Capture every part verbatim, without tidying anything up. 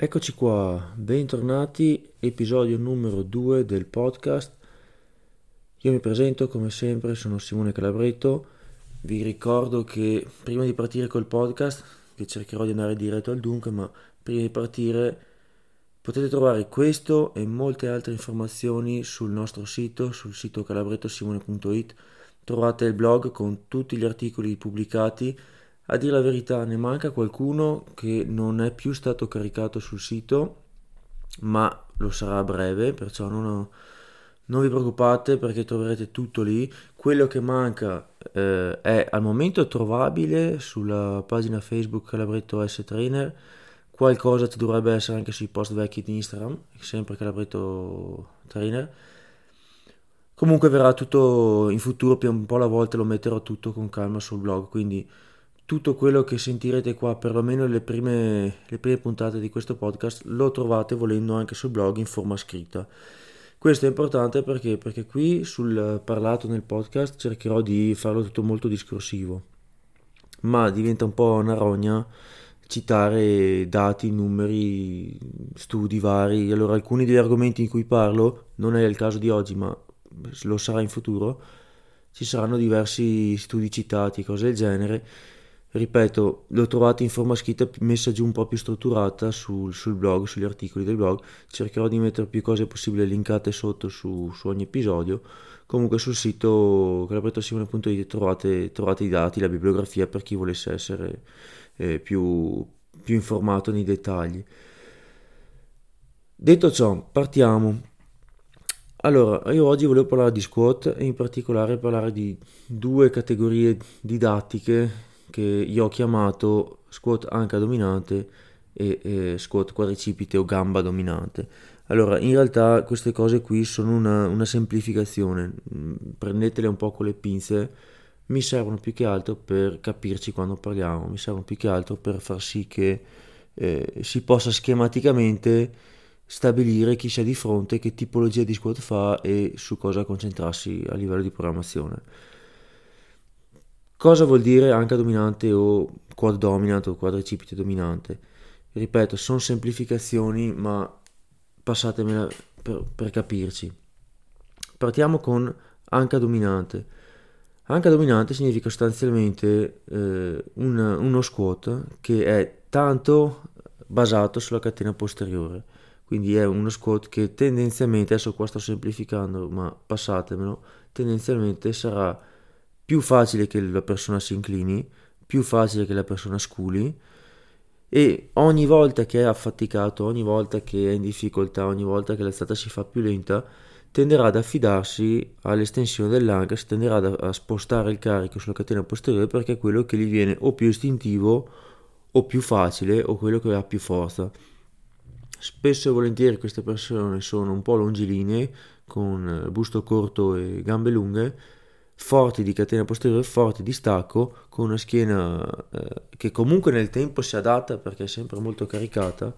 Eccoci qua, bentornati, episodio numero due del podcast. Io mi presento, come sempre, sono Simone Calabretto. Vi ricordo che prima di partire col podcast, che cercherò di andare diretto al dunque, ma prima di partire potete trovare questo e molte altre informazioni sul nostro sito, sul sito calabrettosimone punto it. Trovate il blog con tutti gli articoli pubblicati. A dire la verità, ne manca qualcuno che non è più stato caricato sul sito, ma lo sarà a breve, perciò non, ho, non vi preoccupate perché troverete tutto lì. Quello che manca eh, è al momento trovabile sulla pagina Facebook Calabretto Trainer, qualcosa ci dovrebbe essere anche sui post vecchi di Instagram, sempre Calabretto Trainer. Comunque verrà tutto in futuro, più un po' alla volta lo metterò tutto con calma sul blog, quindi tutto quello che sentirete qua, perlomeno le prime, le prime puntate di questo podcast, lo trovate volendo anche sul blog in forma scritta. Questo è importante perché, perché qui sul parlato nel podcast cercherò di farlo tutto molto discorsivo, ma diventa un po' una rogna citare dati, numeri, studi vari. Allora, alcuni degli argomenti in cui parlo, non è il caso di oggi ma lo sarà in futuro, ci saranno diversi studi citati, cose del genere. Ripeto, lo trovate in forma scritta, messa giù un po' più strutturata sul, sul blog, sugli articoli del blog. Cercherò di mettere più cose possibile linkate sotto su, su ogni episodio. Comunque sul sito calabrettosimone punto it trovate, trovate i dati, la bibliografia per chi volesse essere eh, più, più informato nei dettagli. Detto ciò, partiamo. Allora, io oggi volevo parlare di squat e in particolare parlare di due categorie didattiche che io ho chiamato squat anca dominante e eh, squat quadricipite o gamba dominante. Allora, in realtà queste cose qui sono una, una semplificazione, prendetele un po' con le pinze, mi servono più che altro per capirci quando parliamo, mi servono più che altro per far sì che eh, si possa schematicamente stabilire chi c'è di fronte, che tipologia di squat fa e su cosa concentrarsi a livello di programmazione. Cosa vuol dire anca dominante o quad dominant o quadricipite dominante? Ripeto, sono semplificazioni, ma passatemela per, per capirci. Partiamo con anca dominante. Anca dominante significa sostanzialmente eh, un, uno squat che è tanto basato sulla catena posteriore. Quindi è uno squat che tendenzialmente, adesso qua sto semplificando, ma passatemelo, tendenzialmente sarà più facile che la persona si inclini, più facile che la persona sculi, e ogni volta che è affaticato, ogni volta che è in difficoltà, ogni volta che l'alzata si fa più lenta, tenderà ad affidarsi all'estensione dell'anca, si tenderà a spostare il carico sulla catena posteriore perché è quello che gli viene o più istintivo o più facile o quello che ha più forza. Spesso e volentieri queste persone sono un po' longilinee, con busto corto e gambe lunghe, forti di catena posteriore, forti di stacco, con una schiena eh, che comunque nel tempo si adatta perché è sempre molto caricata.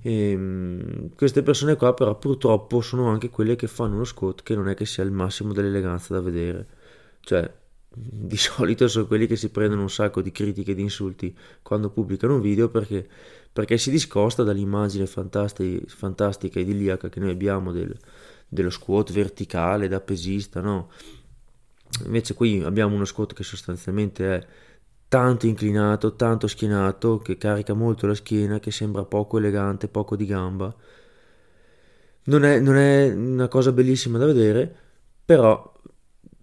E, mh, queste persone qua però purtroppo sono anche quelle che fanno uno squat che non è che sia il massimo dell'eleganza da vedere, cioè di solito sono quelli che si prendono un sacco di critiche e di insulti quando pubblicano un video perché, perché si discosta dall'immagine fantastica, fantastica e idilliaca che noi abbiamo del, dello squat verticale da pesista, no? Invece qui abbiamo uno squat che sostanzialmente è tanto inclinato, tanto schienato, che carica molto la schiena, che sembra poco elegante, poco di gamba. Non è, non è una cosa bellissima da vedere, però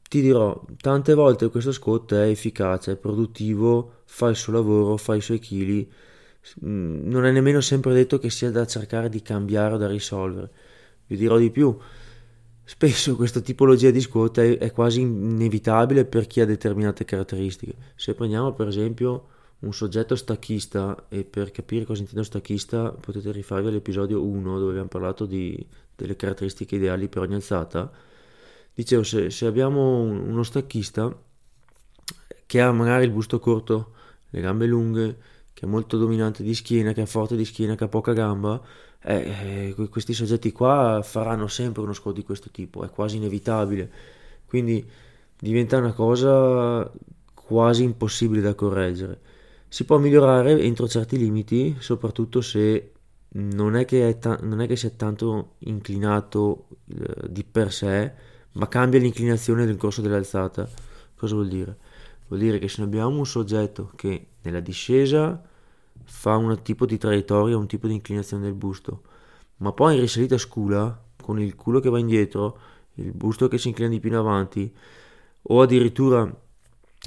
ti dirò, tante volte questo squat è efficace, è produttivo, fa il suo lavoro, fa i suoi chili. Non è nemmeno sempre detto che sia da cercare di cambiare o da risolvere. Vi dirò di più. Spesso questa tipologia di squat è, è quasi inevitabile per chi ha determinate caratteristiche. Se prendiamo per esempio un soggetto stacchista, e per capire cosa intendo stacchista potete rifarvi all'episodio uno dove abbiamo parlato di, delle caratteristiche ideali per ogni alzata. Dicevo, se, se abbiamo uno stacchista che ha magari il busto corto, le gambe lunghe, che è molto dominante di schiena, che è forte di schiena, che ha poca gamba, Eh, questi soggetti qua faranno sempre uno squat di questo tipo, è quasi inevitabile, quindi diventa una cosa quasi impossibile da correggere. Si può migliorare entro certi limiti, soprattutto se non è che, è ta- non è che sia tanto inclinato eh, di per sé, ma cambia l'inclinazione del corso dell'alzata. Cosa vuol dire? Vuol dire che se abbiamo un soggetto che nella discesa fa un tipo di traiettoria, un tipo di inclinazione del busto, ma poi in risalita scula, con il culo che va indietro, il busto che si inclina di più in avanti, o addirittura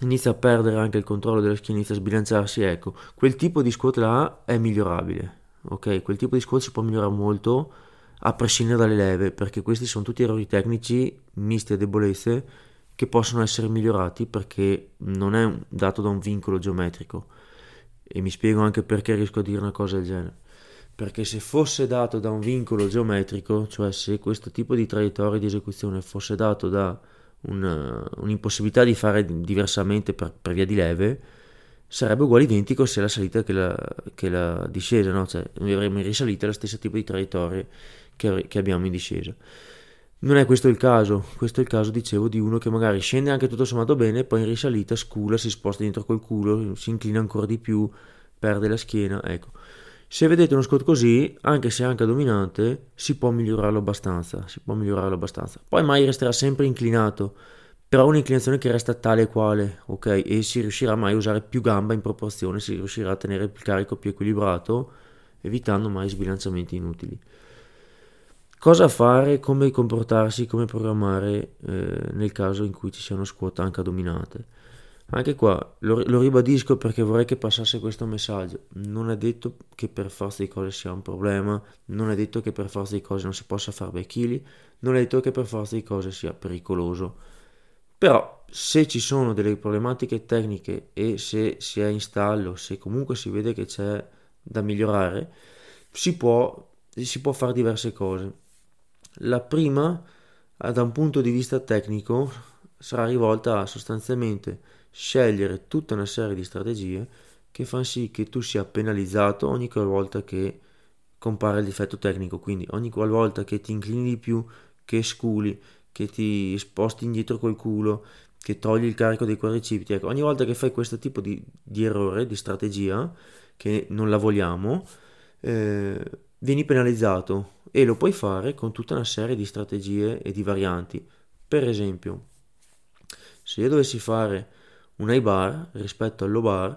inizia a perdere anche il controllo della schiena, inizia a sbilanciarsi, ecco, quel tipo di squat là è migliorabile, ok? Quel tipo di squat si può migliorare molto, a prescindere dalle leve, perché questi sono tutti errori tecnici, misti a debolezze, che possono essere migliorati perché non è dato da un vincolo geometrico. E mi spiego anche perché riesco a dire una cosa del genere. Perché se fosse dato da un vincolo geometrico, cioè se questo tipo di traiettoria di esecuzione fosse dato da una, un'impossibilità di fare diversamente per, per via di leve, sarebbe uguale identico sia la salita che la, che la discesa, no? Cioè avremmo in risalita lo stesso tipo di traiettorie che, che abbiamo in discesa. Non è questo il caso, questo è il caso, dicevo, di uno che magari scende anche tutto sommato bene, poi in risalita scula, si sposta dietro col culo, si inclina ancora di più, perde la schiena, ecco. Se vedete uno squat così, anche se è anca dominante, si può migliorarlo abbastanza, si può migliorarlo abbastanza. Poi mai resterà sempre inclinato, però un'inclinazione che resta tale e quale, ok? E si riuscirà mai a usare più gamba in proporzione, si riuscirà a tenere il carico più equilibrato, evitando mai sbilanciamenti inutili. Cosa fare, come comportarsi, come programmare eh, nel caso in cui ci sia uno squat anca dominante. Anche qua lo, lo ribadisco perché vorrei che passasse questo messaggio. Non è detto che per forza di cose sia un problema, non è detto che per forza di cose non si possa fare bei chili, non è detto che per forza di cose sia pericoloso. Però se ci sono delle problematiche tecniche e se si è in stallo, se comunque si vede che c'è da migliorare, si può, si può fare diverse cose. La prima, da un punto di vista tecnico, sarà rivolta a sostanzialmente scegliere tutta una serie di strategie che fanno sì che tu sia penalizzato ogni qualvolta che compare il difetto tecnico, quindi ogni qualvolta che ti inclini di più, che sculi, che ti sposti indietro col culo, che togli il carico dei quadricipiti, ecco, ogni volta che fai questo tipo di, di errore, di strategia, che non la vogliamo, eh, vieni penalizzato. E lo puoi fare con tutta una serie di strategie e di varianti. Per esempio, se io dovessi fare un high bar rispetto all'low bar,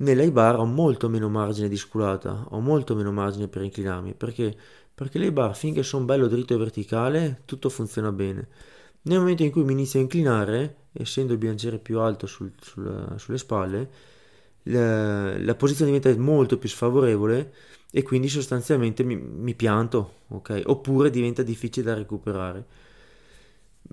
nell'high bar ho molto meno margine di sculata, ho molto meno margine per inclinarmi, perché perché l'high bar, finché sono bello dritto e verticale, tutto funziona bene. Nel momento in cui mi inizio a inclinare, essendo il bilanciere più alto sul, sulla, sulle spalle, la, la posizione diventa molto più sfavorevole e quindi sostanzialmente mi, mi pianto, ok? Oppure diventa difficile da recuperare.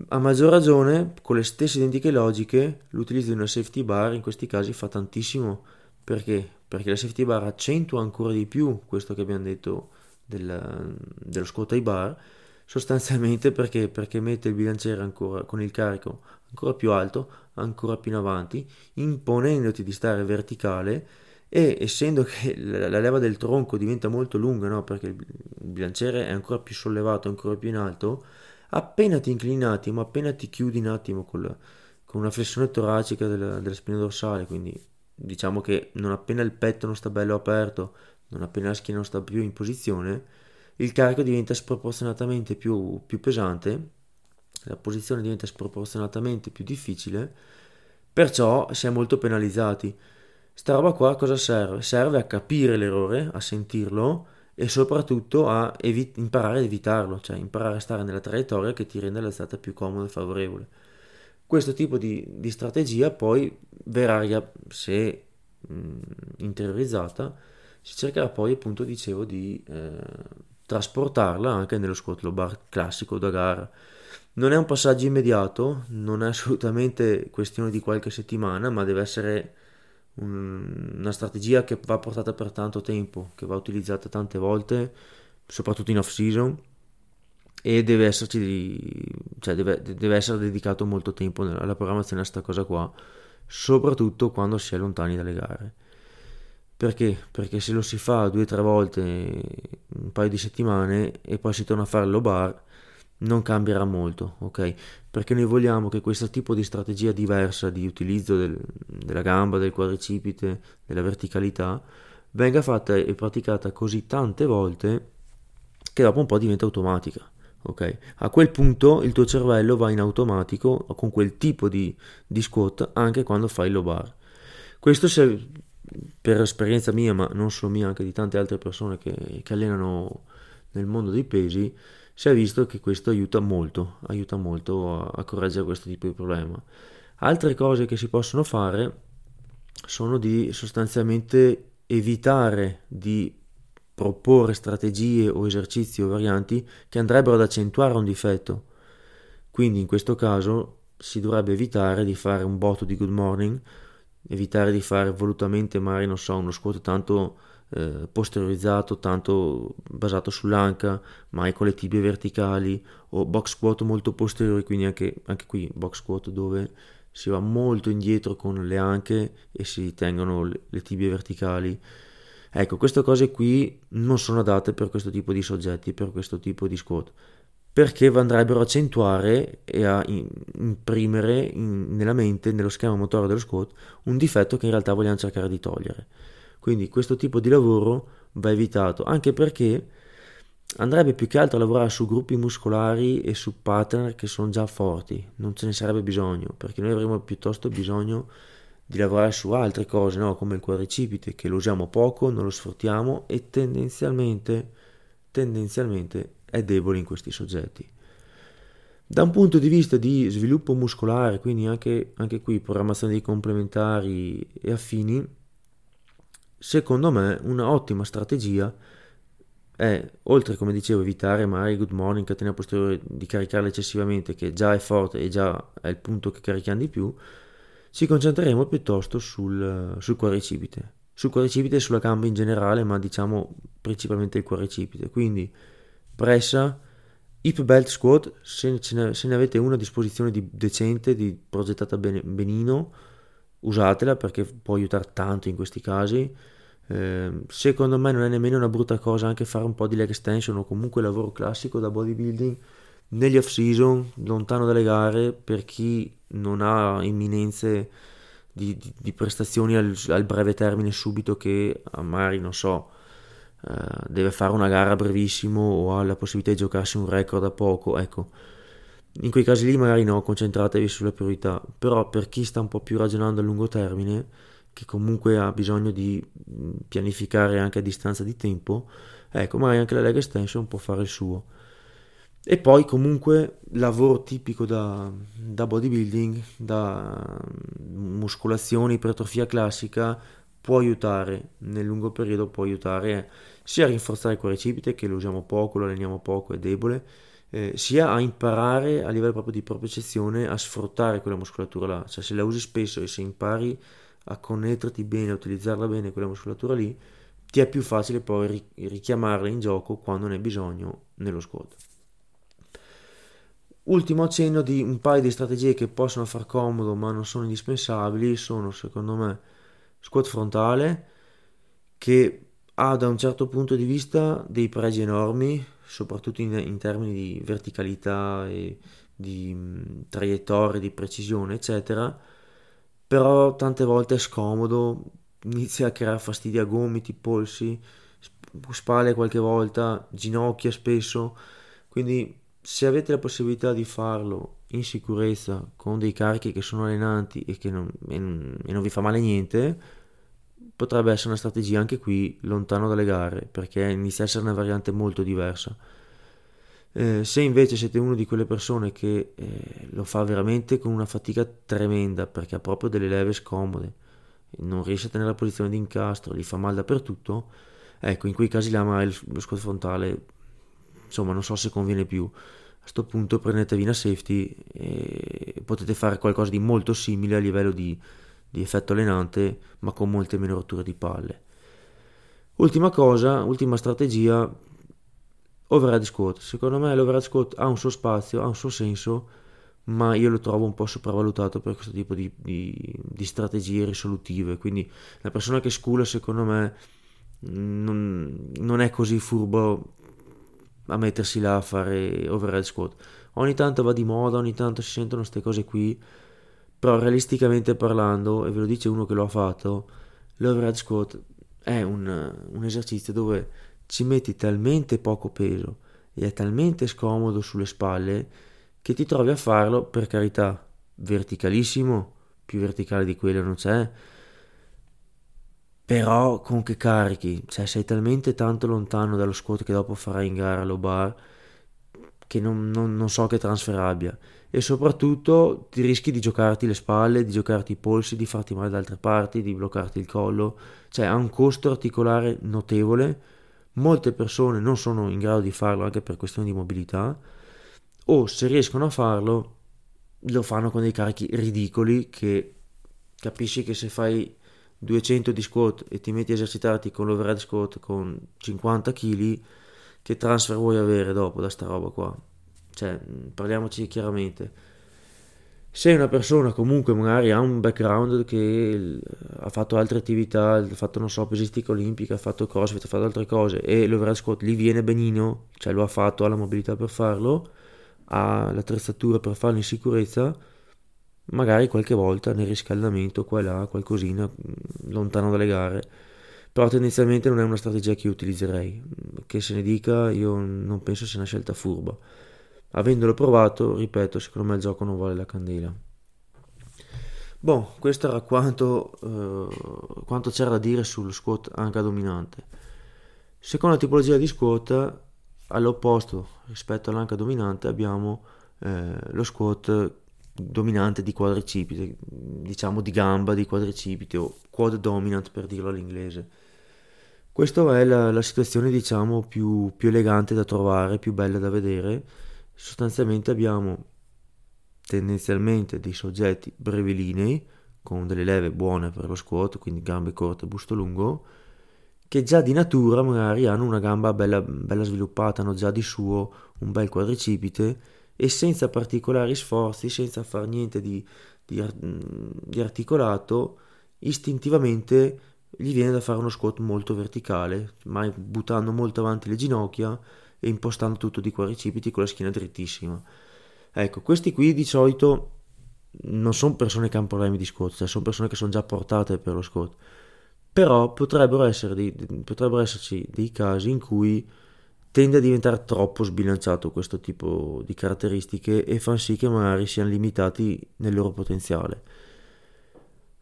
A maggior ragione, con le stesse identiche logiche, l'utilizzo di una safety bar in questi casi fa tantissimo. Perché? Perché la safety bar accentua ancora di più questo che abbiamo detto della, dello squat high bar, sostanzialmente perché, perché mette il bilanciere ancora con il carico ancora più alto, ancora più in avanti, imponendoti di stare verticale. E essendo che la leva del tronco diventa molto lunga, no? Perché il bilanciere è ancora più sollevato, ancora più in alto, appena ti inclini un attimo, appena ti chiudi un attimo con, la, con una flessione toracica della, della spina dorsale, quindi diciamo che non appena il petto non sta bello aperto, non appena la schiena non sta più in posizione, il carico diventa sproporzionatamente più, più pesante, la posizione diventa sproporzionatamente più difficile, perciò si è molto penalizzati. Sta roba qua cosa serve? Serve a capire l'errore, a sentirlo e soprattutto a evi- imparare ad evitarlo, cioè imparare a stare nella traiettoria che ti rende l'alzata più comoda e favorevole. Questo tipo di, di strategia poi verrà, se mh, interiorizzata, si cercherà poi, appunto, dicevo, di eh, trasportarla anche nello squat low bar classico da gara. Non è un passaggio immediato, non è assolutamente questione di qualche settimana, ma deve essere una strategia che va portata per tanto tempo, che va utilizzata tante volte, soprattutto in off season, e deve esserci di, cioè deve, deve essere dedicato molto tempo alla programmazione a sta cosa qua, soprattutto quando si è lontani dalle gare. Perché? Perché se lo si fa due o tre volte un paio di settimane e poi si torna a fare il low bar, non cambierà molto, ok? Perché noi vogliamo che questo tipo di strategia diversa di utilizzo del, della gamba, del quadricipite, della verticalità venga fatta e praticata così tante volte che dopo un po' diventa automatica. Okay. A quel punto il tuo cervello va in automatico con quel tipo di, di squat anche quando fai low bar. Questo se, per esperienza mia, ma non solo mia, anche di tante altre persone che, che allenano nel mondo dei pesi, si è visto che questo aiuta molto, aiuta molto a, a correggere questo tipo di problema. Altre cose che si possono fare sono di sostanzialmente evitare di proporre strategie o esercizi o varianti che andrebbero ad accentuare un difetto. Quindi in questo caso si dovrebbe evitare di fare un botto di good morning, evitare di fare volutamente magari non so uno squat tanto eh, posteriorizzato, tanto basato sull'anca, ma con le tibie verticali, o box squat molto posteriori, quindi anche, anche qui box squat dove si va molto indietro con le anche e si tengono le, le tibie verticali. Ecco, queste cose qui non sono adatte per questo tipo di soggetti, per questo tipo di squat, perché andrebbero a accentuare e a imprimere in, nella mente, nello schema motorio dello squat, un difetto che in realtà vogliamo cercare di togliere. Quindi questo tipo di lavoro va evitato, anche perché andrebbe più che altro a lavorare su gruppi muscolari e su pattern che sono già forti, non ce ne sarebbe bisogno, perché noi avremmo piuttosto bisogno di lavorare su altre cose, no? Come il quadricipite, che lo usiamo poco, non lo sfruttiamo e tendenzialmente, tendenzialmente è debole in questi soggetti. Da un punto di vista di sviluppo muscolare, quindi anche, anche qui programmazione dei complementari e affini, secondo me una ottima strategia è, oltre come dicevo evitare magari good morning, catena posteriore, di caricarla eccessivamente, che già è forte e già è il punto che carichiamo di più, ci concentreremo piuttosto sul, sul quadricipite, sul quadricipite e sulla gamba in generale, ma diciamo principalmente il quadricipite. Quindi pressa, hip belt squat, se, ne, se ne avete una a disposizione di, decente, di, progettata ben, benino, usatela perché può aiutare tanto in questi casi. Eh, secondo me non è nemmeno una brutta cosa anche fare un po' di leg extension o comunque lavoro classico da bodybuilding negli off season, lontano dalle gare, per chi non ha imminenze di, di, di prestazioni al, al breve termine subito, che magari non so eh, deve fare una gara brevissimo o ha la possibilità di giocarsi un record a poco. Ecco, in quei casi lì magari no, concentratevi sulla priorità, però per chi sta un po' più ragionando a lungo termine, che comunque ha bisogno di pianificare anche a distanza di tempo, ecco magari anche la leg extension può fare il suo. E poi comunque lavoro tipico da, da bodybuilding, da muscolazione, ipertrofia classica, può aiutare nel lungo periodo, può aiutare sia a rinforzare il quadricipite, che lo usiamo poco, lo alleniamo poco, è debole, eh, sia a imparare a livello proprio di propriocezione a sfruttare quella muscolatura là. Cioè se la usi spesso e se impari a connetterti bene, a utilizzarla bene quella muscolatura lì, ti è più facile poi richiamarla in gioco quando ne hai bisogno nello squat. Ultimo accenno di un paio di strategie che possono far comodo ma non sono indispensabili, sono secondo me squat frontale, che ha da un certo punto di vista dei pregi enormi, soprattutto in, in termini di verticalità e di mh, traiettorie, di precisione eccetera, però tante volte è scomodo, inizia a creare fastidio a gomiti, polsi, sp- spalle qualche volta, ginocchia spesso, quindi se avete la possibilità di farlo in sicurezza con dei carichi che sono allenanti e che non, e non, e non vi fa male niente, potrebbe essere una strategia anche qui lontano dalle gare, perché inizia a essere una variante molto diversa. Eh, se invece siete uno di quelle persone che eh, lo fa veramente con una fatica tremenda perché ha proprio delle leve scomode, non riesce a tenere la posizione di incastro, gli fa male dappertutto, ecco in quei casi là magari lo squat frontale insomma non so se conviene più. A sto punto prendetevi una safety e potete fare qualcosa di molto simile a livello di, di effetto allenante, ma con molte meno rotture di palle. Ultima cosa, ultima strategia, overhead squat. Secondo me l'overhead squat ha un suo spazio, ha un suo senso, ma io lo trovo un po' sopravvalutato per questo tipo di, di, di strategie risolutive. Quindi la persona che scula secondo me non, non è così furbo a mettersi là a fare overhead squat. Ogni tanto va di moda, ogni tanto si sentono queste cose qui, però realisticamente parlando, e ve lo dice uno che lo ha fatto, l'overhead squat è un, un esercizio dove ci metti talmente poco peso e è talmente scomodo sulle spalle che ti trovi a farlo, per carità, verticalissimo, più verticale di quello non c'è, però con che carichi? Cioè sei talmente tanto lontano dallo squat che dopo farai in gara low bar che non, non, non so che transfer abbia, e soprattutto ti rischi di giocarti le spalle, di giocarti i polsi, di farti male da altre parti, di bloccarti il collo. Cioè ha un costo articolare notevole, molte persone non sono in grado di farlo anche per questioni di mobilità, o se riescono a farlo lo fanno con dei carichi ridicoli che capisci che se fai duecento di squat e ti metti a esercitarti con l'overhead squat con cinquanta chili, che transfer vuoi avere dopo da sta roba qua? Cioè, parliamoci chiaramente. Se una persona comunque magari ha un background che ha fatto altre attività, ha fatto, non so, pesistica olimpica, ha fatto crossfit, ha fatto altre cose, e l'overhead squat gli viene benino, cioè lo ha fatto, ha la mobilità per farlo, ha l'attrezzatura per farlo in sicurezza, magari qualche volta nel riscaldamento qua e là qualcosina lontano dalle gare, però tendenzialmente non è una strategia che io utilizzerei. Che se ne dica, io non penso sia una scelta furba. Avendolo provato, ripeto, secondo me il gioco non vale la candela. Bon, questo era quanto, eh, quanto c'era da dire sullo squat anca dominante. Seconda tipologia di squat, all'opposto rispetto all'anca dominante, abbiamo eh, lo squat dominante di quadricipite, diciamo di gamba di quadricipite, o quad dominant per dirlo all'inglese. Questa è la, la situazione, diciamo, più, più elegante da trovare, più bella da vedere. Sostanzialmente abbiamo tendenzialmente dei soggetti brevilinei con delle leve buone per lo squat, quindi gambe corte, busto lungo, che già di natura magari hanno una gamba bella, bella sviluppata, hanno già di suo un bel quadricipite, e senza particolari sforzi, senza far niente di, di, di articolato, istintivamente gli viene da fare uno squat molto verticale, ma buttando molto avanti le ginocchia e impostando tutto di quadricipiti con la schiena drittissima. Ecco, questi qui di solito non sono persone che hanno problemi di squat, cioè sono persone che sono già portate per lo squat, però potrebbero, essere di, potrebbero esserci dei casi in cui tende a diventare troppo sbilanciato questo tipo di caratteristiche e fa sì che magari siano limitati nel loro potenziale.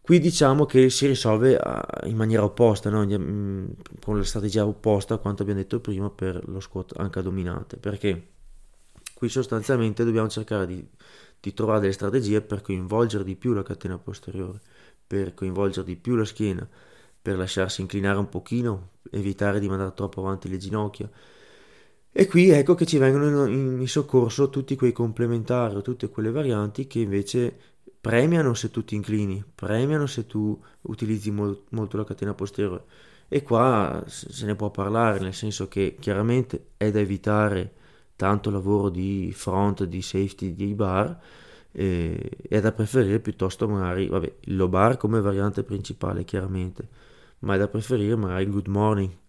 Qui diciamo che si risolve in maniera opposta, no? Con la strategia opposta a quanto abbiamo detto prima per lo squat anca dominante, perché qui sostanzialmente dobbiamo cercare di, di trovare delle strategie per coinvolgere di più la catena posteriore, per coinvolgere di più la schiena, per lasciarsi inclinare un pochino, evitare di mandare troppo avanti le ginocchia. E qui ecco che ci vengono in soccorso tutti quei complementari o tutte quelle varianti che invece premiano se tu ti inclini, premiano se tu utilizzi mo- molto la catena posteriore. E qua se ne può parlare, nel senso che chiaramente è da evitare tanto lavoro di front, di safety, di bar, eh, è da preferire piuttosto magari, vabbè, il low bar come variante principale chiaramente, ma è da preferire magari il good morning.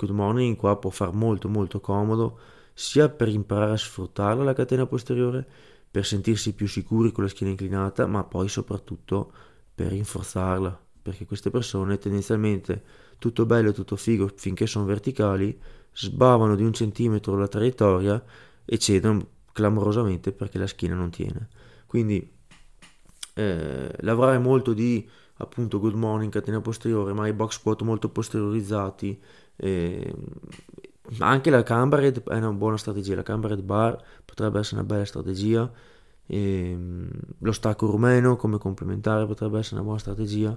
Good morning qua può far molto molto comodo, sia per imparare a sfruttarla la catena posteriore, per sentirsi più sicuri con la schiena inclinata, ma poi soprattutto per rinforzarla, perché queste persone tendenzialmente tutto bello, tutto figo finché sono verticali, sbavano di un centimetro la traiettoria e cedono clamorosamente perché la schiena non tiene. Quindi eh, lavorare molto di appunto good morning, catena posteriore, ma i box squat molto posteriorizzati. Eh, anche la cambered è una buona strategia, la cambered bar potrebbe essere una bella strategia, eh, lo stacco rumeno come complementare potrebbe essere una buona strategia,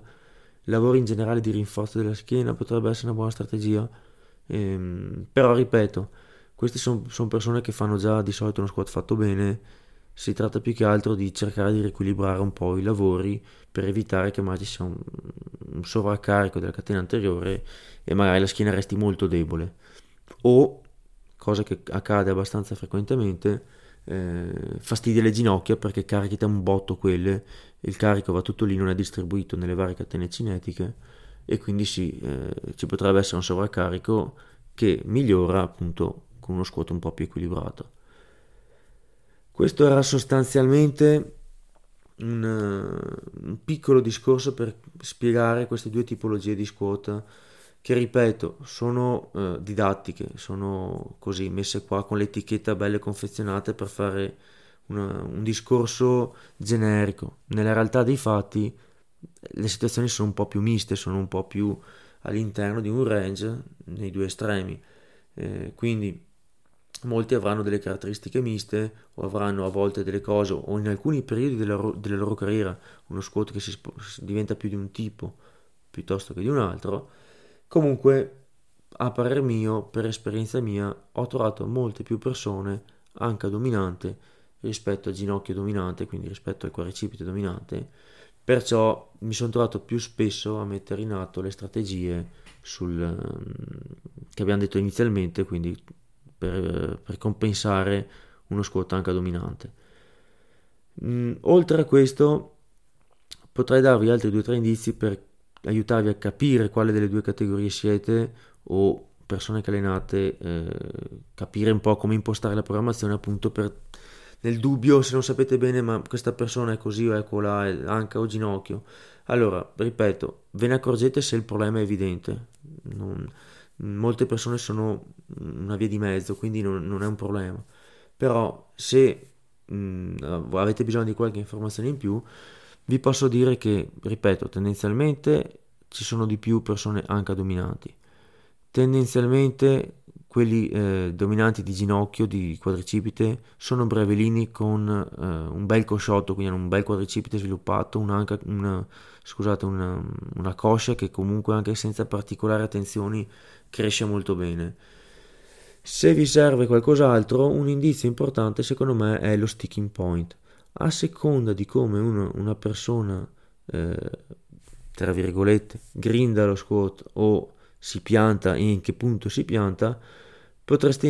lavoro in generale di rinforzo della schiena potrebbe essere una buona strategia, eh, però ripeto, queste sono son persone che fanno già di solito uno squat fatto bene. Si tratta più che altro di cercare di riequilibrare un po' i lavori per evitare che magari ci sia un, un sovraccarico della catena anteriore e magari la schiena resti molto debole, o, cosa che accade abbastanza frequentemente, eh, fastidia le ginocchia perché carichita un botto quelle, il carico va tutto lì, non è distribuito nelle varie catene cinetiche, e quindi sì, eh, ci potrebbe essere un sovraccarico che migliora appunto con uno squat un po' più equilibrato. Questo era sostanzialmente un, un piccolo discorso per spiegare queste due tipologie di squat che, ripeto, sono eh, didattiche, sono così messe qua con l'etichetta belle confezionate per fare una, un discorso generico. Nella realtà dei fatti le situazioni sono un po' più miste, sono un po' più all'interno di un range nei due estremi, eh, quindi molti avranno delle caratteristiche miste o avranno a volte delle cose, o in alcuni periodi della, ro- della loro carriera uno squat che si sp- diventa più di un tipo piuttosto che di un altro. Comunque, a parer mio, per esperienza mia, ho trovato molte più persone anche dominante rispetto al ginocchio dominante, quindi rispetto al quadricipite dominante, perciò mi sono trovato più spesso a mettere in atto le strategie sul, che abbiamo detto inizialmente, quindi per, per compensare uno squat anche dominante. Oltre a questo potrei darvi altri due o tre indizi per aiutarvi a capire quale delle due categorie siete, o persone che allenate, eh, capire un po' come impostare la programmazione, appunto, per nel dubbio, se non sapete bene, ma questa persona è così o è colà, è anca o ginocchio. Allora, ripeto, ve ne accorgete se il problema è evidente. Non, molte persone sono una via di mezzo, quindi non, non è un problema. Però se mh, avete bisogno di qualche informazione in più, vi posso dire che, ripeto, tendenzialmente ci sono di più persone anca dominanti. Tendenzialmente quelli eh, dominanti di ginocchio, di quadricipite, sono brevelini con eh, un bel cosciotto, quindi hanno un bel quadricipite sviluppato, un'anca, una, scusate, una, una coscia che comunque anche senza particolari attenzioni cresce molto bene. Se vi serve qualcos'altro, un indizio importante secondo me è lo sticking point. A seconda di come uno, una persona, eh, tra virgolette, grinda lo squat o si pianta, e in che punto si pianta, potreste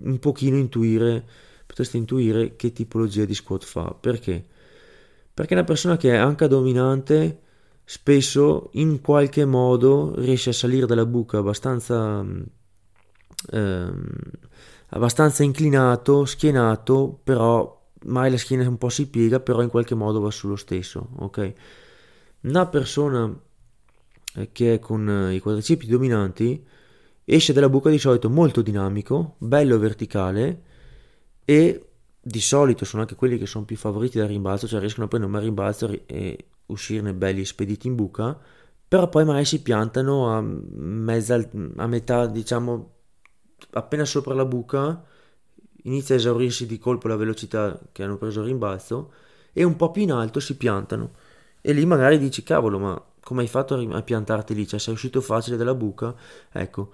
un pochino intuire, potreste intuire che tipologia di squat fa. Perché? Perché una persona che è anca dominante spesso in qualche modo riesce a salire dalla buca abbastanza, ehm, abbastanza inclinato, schienato, però mai la schiena un po' si piega, però in qualche modo va sullo stesso, ok? Una persona che è con i quadricipiti dominanti esce dalla buca di solito molto dinamico, bello verticale, e di solito sono anche quelli che sono più favoriti dal rimbalzo, cioè riescono a prendere un bel rimbalzo e uscirne belli spediti in buca, però poi magari si piantano a, mezza, a metà, diciamo appena sopra la buca, inizia a esaurirsi di colpo la velocità che hanno preso il rimbalzo, e un po' più in alto si piantano, e lì magari dici cavolo, ma come hai fatto a piantarti lì, cioè sei uscito facile dalla buca. Ecco,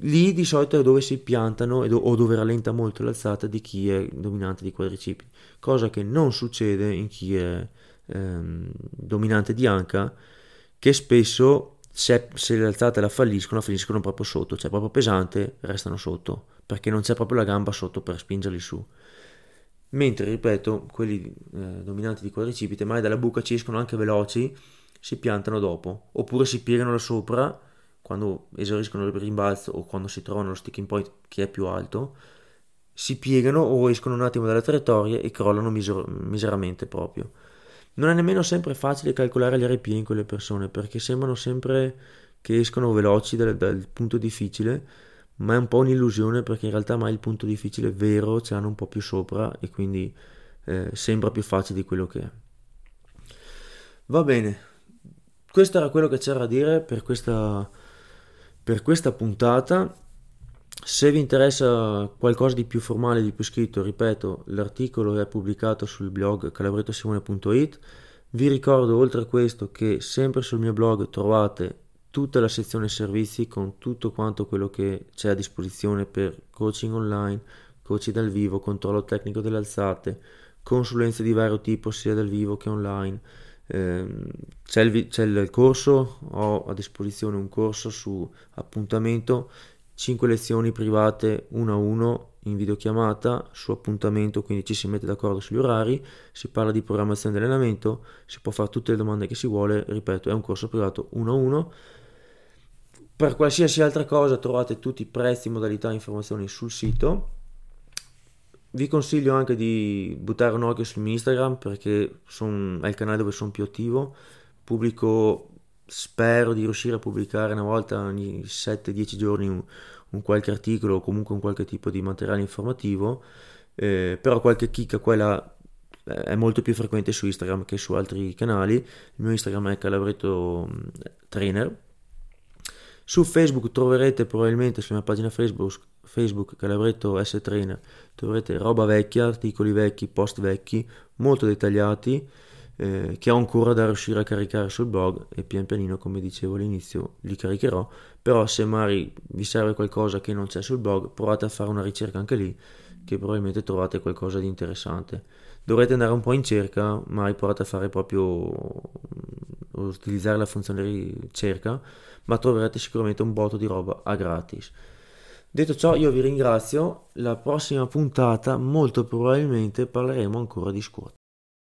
lì di solito è dove si piantano o dove rallenta molto l'alzata di chi è dominante di quadricipiti, cosa che non succede in chi è ehm, dominante di anca, che spesso se, se l'alzata la falliscono, la falliscono proprio sotto, cioè proprio pesante, restano sotto, perché non c'è proprio la gamba sotto per spingerli su. Mentre, ripeto, quelli eh, dominanti di quadricipite mai dalla buca ci escono anche veloci, si piantano dopo, oppure si piegano da sopra quando esauriscono il rimbalzo o quando si trovano lo sticking point che è più alto, si piegano o escono un attimo dalla traiettoria e crollano miser- miseramente proprio. Non è nemmeno sempre facile calcolare le R P I in quelle persone, perché sembrano sempre che escono veloci dal, dal punto difficile, ma è un po' un'illusione, perché in realtà mai il punto difficile vero ce l'hanno un po' più sopra, e quindi eh, sembra più facile di quello che è. Va bene. Questo era quello che c'era da dire per questa, per questa puntata. Se vi interessa qualcosa di più formale, di più scritto, ripeto, l'articolo è pubblicato sul blog calabretto simone punto it. Vi ricordo oltre a questo che sempre sul mio blog trovate tutta la sezione servizi con tutto quanto quello che c'è a disposizione per coaching online, coaching dal vivo, controllo tecnico delle alzate, consulenze di vario tipo sia dal vivo che online. C'è il, c'è il corso, ho a disposizione un corso su appuntamento, cinque lezioni private uno a uno in videochiamata su appuntamento, quindi ci si mette d'accordo sugli orari, si parla di programmazione di allenamento, si può fare tutte le domande che si vuole, ripeto, è un corso privato uno a uno. Per qualsiasi altra cosa trovate tutti i prezzi, modalità e informazioni sul sito. Vi consiglio anche di buttare un occhio su Instagram, perché son, è il canale dove sono più attivo, pubblico spero di riuscire a pubblicare una volta ogni sette dieci giorni un, un qualche articolo o comunque un qualche tipo di materiale informativo, eh, però qualche chicca quella è molto più frequente su Instagram che su altri canali. Il mio Instagram è Calabretto Trainer. Su Facebook troverete probabilmente, sulla mia pagina Facebook, Facebook Calabretto S Trainer, troverete roba vecchia, articoli vecchi, post vecchi, molto dettagliati, eh, che ho ancora da riuscire a caricare sul blog, e pian pianino, come dicevo all'inizio, li caricherò. Però se magari vi serve qualcosa che non c'è sul blog, provate a fare una ricerca anche lì, che probabilmente trovate qualcosa di interessante. Dovrete andare un po' in cerca, ma provate a fare proprio, utilizzare la funzione ricerca, ma troverete sicuramente un botto di roba a gratis. Detto ciò, io vi ringrazio. La prossima puntata molto probabilmente parleremo ancora di squat.